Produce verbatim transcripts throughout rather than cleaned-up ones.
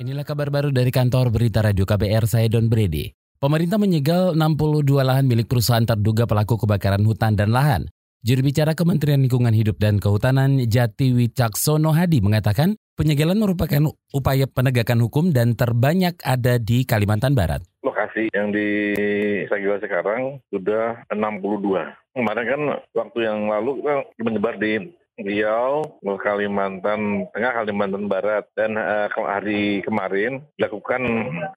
Inilah kabar baru dari kantor berita Radio K B R, saya Don Brady. Pemerintah menyegal enam puluh dua lahan milik perusahaan terduga pelaku kebakaran hutan dan lahan. Juru bicara Kementerian Lingkungan Hidup dan Kehutanan Jati Wicaksono Hadi mengatakan penyegelan merupakan upaya penegakan hukum dan terbanyak ada di Kalimantan Barat. Lokasi yang disegel sekarang sudah enam puluh dua. Kemarin kan waktu yang lalu kita menyebar di Riau, Kalimantan Tengah, Kalimantan Barat, dan uh, hari kemarin dilakukan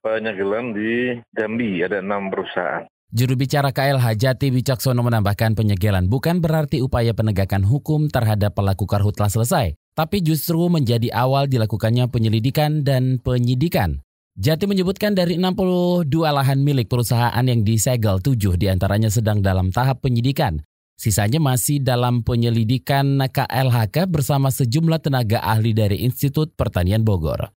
penyegelan di Jambi, ada enam perusahaan. Juru bicara K L H K Jati Wicaksono menambahkan penyegelan bukan berarti upaya penegakan hukum terhadap pelaku karhut telah selesai, tapi justru menjadi awal dilakukannya penyelidikan dan penyidikan. Jati menyebutkan dari enam puluh dua lahan milik perusahaan yang disegel, tujuh diantaranya sedang dalam tahap penyidikan. Sisanya masih dalam penyelidikan K L H K bersama sejumlah tenaga ahli dari Institut Pertanian Bogor.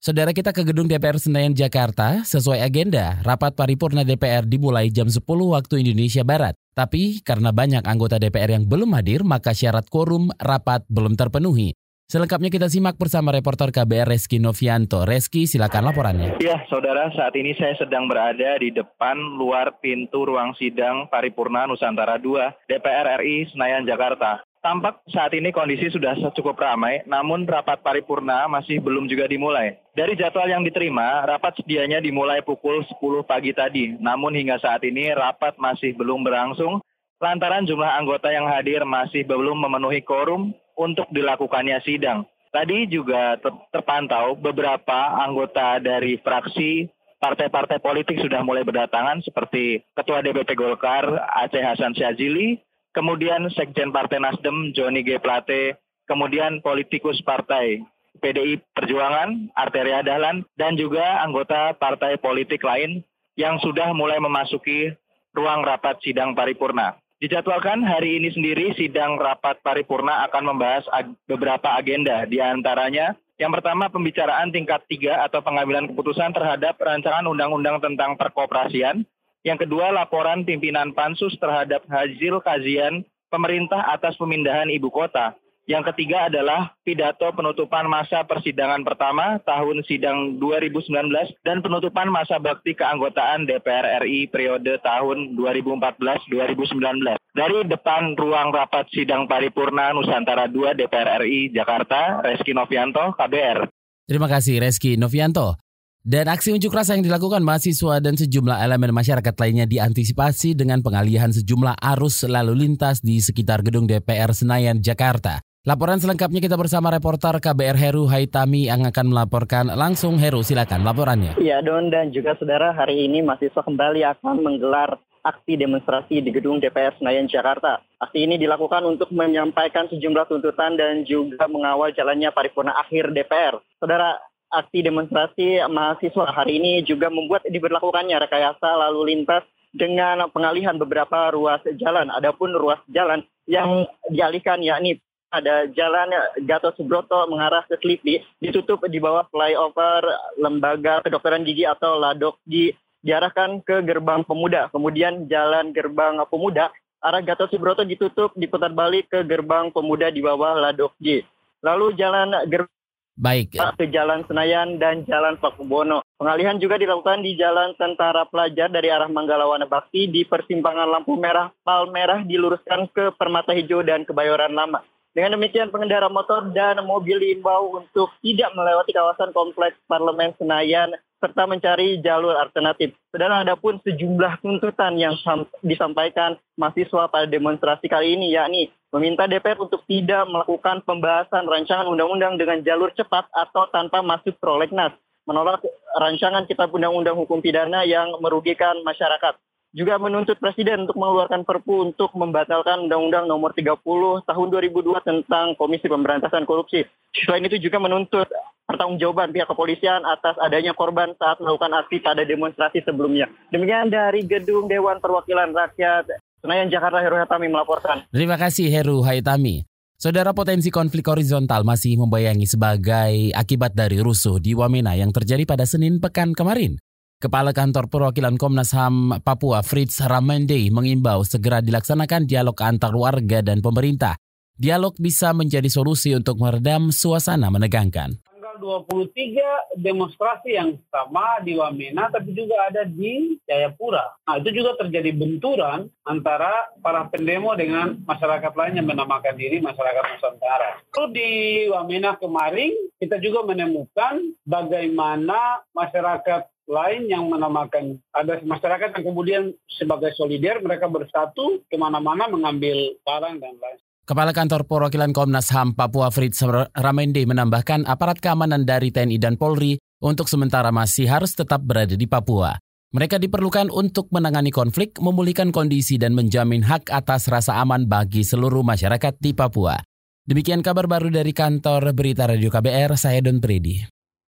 Saudara, kita ke gedung D P R Senayan Jakarta. Sesuai agenda, rapat paripurna D P R dimulai jam sepuluh waktu Indonesia Barat. Tapi karena banyak anggota D P R yang belum hadir, maka syarat quorum rapat belum terpenuhi. Selengkapnya kita simak bersama reporter K B R Reski Novianto. Reski, silakan laporannya. Ya, saudara, saat ini saya sedang berada di depan luar pintu ruang sidang paripurna Nusantara dua D P R R I Senayan Jakarta. Tampak saat ini kondisi sudah cukup ramai, namun rapat paripurna masih belum juga dimulai. Dari jadwal yang diterima, rapat sedianya dimulai pukul sepuluh pagi tadi. Namun hingga saat ini rapat masih belum berlangsung, lantaran jumlah anggota yang hadir masih belum memenuhi quorum untuk dilakukannya sidang. Tadi juga terpantau beberapa anggota dari fraksi partai-partai politik sudah mulai berdatangan, seperti Ketua D P P Golkar Ace Hasan Syazili, kemudian Sekjen Partai Nasdem Joni G. Plate, kemudian politikus Partai P D I Perjuangan Arteria Dahlan, dan juga anggota partai politik lain yang sudah mulai memasuki ruang rapat sidang paripurna. Dijadwalkan hari ini sendiri sidang rapat paripurna akan membahas ag- beberapa agenda, di antaranya yang pertama pembicaraan tingkat tiga atau pengambilan keputusan terhadap rancangan undang-undang tentang perkoperasian, yang kedua laporan pimpinan pansus terhadap hasil kajian pemerintah atas pemindahan ibu kota, yang ketiga adalah pidato penutupan masa persidangan pertama tahun sidang dua ribu sembilan belas dan penutupan masa bakti keanggotaan D P R R I periode tahun dua ribu empat belas sampai dua ribu sembilan belas. Dari depan ruang rapat sidang paripurna Nusantara dua D P R R I Jakarta, Reski Novianto, K B R. Terima kasih Reski Novianto. Dan aksi unjuk rasa yang dilakukan mahasiswa dan sejumlah elemen masyarakat lainnya diantisipasi dengan pengalihan sejumlah arus lalu lintas di sekitar gedung D P R Senayan Jakarta. Laporan selengkapnya kita bersama reporter K B R Heru Haitami yang akan melaporkan langsung. Heru, silakan laporannya. Ya Don, dan juga saudara, hari ini mahasiswa kembali akan menggelar aksi demonstrasi di gedung D P R Senayan Jakarta. Aksi ini dilakukan untuk menyampaikan sejumlah tuntutan dan juga mengawal jalannya paripurna akhir D P R. Saudara, aksi demonstrasi mahasiswa hari ini juga membuat diberlakukannya rekayasa lalu lintas dengan pengalihan beberapa ruas jalan. Adapun ruas jalan yang dialihkan yakni ada Jalan Gatot Subroto mengarah ke Selipi, ditutup di bawah flyover Lembaga Kedokteran Gigi atau Ladokgi, diarahkan ke Gerbang Pemuda. Kemudian Jalan Gerbang Pemuda arah Gatot Subroto ditutup, diputar balik ke Gerbang Pemuda di bawah Ladokgi. Lalu Jalan Gerbang Baik. ke Jalan Senayan dan Jalan Pakubono. Pengalihan juga dilakukan di Jalan Tentara Pelajar dari arah Manggalawana Bakti, di persimpangan Lampu Merah Palmerah diluruskan ke Permata Hijau dan Kebayoran Lama. Dengan demikian, pengendara motor dan mobil diimbau untuk tidak melewati kawasan kompleks Parlemen Senayan serta mencari jalur alternatif. Sedangkan ada pun sejumlah tuntutan yang disampaikan mahasiswa pada demonstrasi kali ini, yakni meminta D P R untuk tidak melakukan pembahasan rancangan undang-undang dengan jalur cepat atau tanpa masuk prolegnas, menolak rancangan Kitab Undang-Undang Hukum Pidana yang merugikan masyarakat. Juga menuntut Presiden untuk mengeluarkan perpu untuk membatalkan Undang-Undang Nomor tiga puluh Tahun dua ribu dua tentang Komisi Pemberantasan Korupsi. Selain itu juga menuntut pertanggungjawaban pihak kepolisian atas adanya korban saat melakukan aksi pada demonstrasi sebelumnya. Demikian dari Gedung Dewan Perwakilan Rakyat Senayan Jakarta, Heru Haitami melaporkan. Terima kasih Heru Haitami. Saudara, potensi konflik horizontal masih membayangi sebagai akibat dari rusuh di Wamena yang terjadi pada Senin pekan kemarin. Kepala Kantor Perwakilan Komnas H A M Papua Fritz Ramandey mengimbau segera dilaksanakan dialog antar warga dan pemerintah. Dialog bisa menjadi solusi untuk meredam suasana menegangkan. Tanggal dua puluh tiga demonstrasi yang sama di Wamena, tapi juga ada di Jayapura. Nah, itu juga terjadi benturan antara para pendemo dengan masyarakat lain yang menamakan diri masyarakat Nusantara. Lalu di Wamena kemarin, kita juga menemukan bagaimana masyarakat lain yang menamakan, ada masyarakat yang kemudian sebagai solider mereka bersatu kemana-mana mengambil barang dan lain. Kepala Kantor Perwakilan Komnas H A M Papua Fritz Ramandey menambahkan aparat keamanan dari T N I dan Polri untuk sementara masih harus tetap berada di Papua. Mereka diperlukan untuk menangani konflik, memulihkan kondisi dan menjamin hak atas rasa aman bagi seluruh masyarakat di Papua. Demikian kabar baru dari Kantor Berita Radio K B R, saya Don Pridi.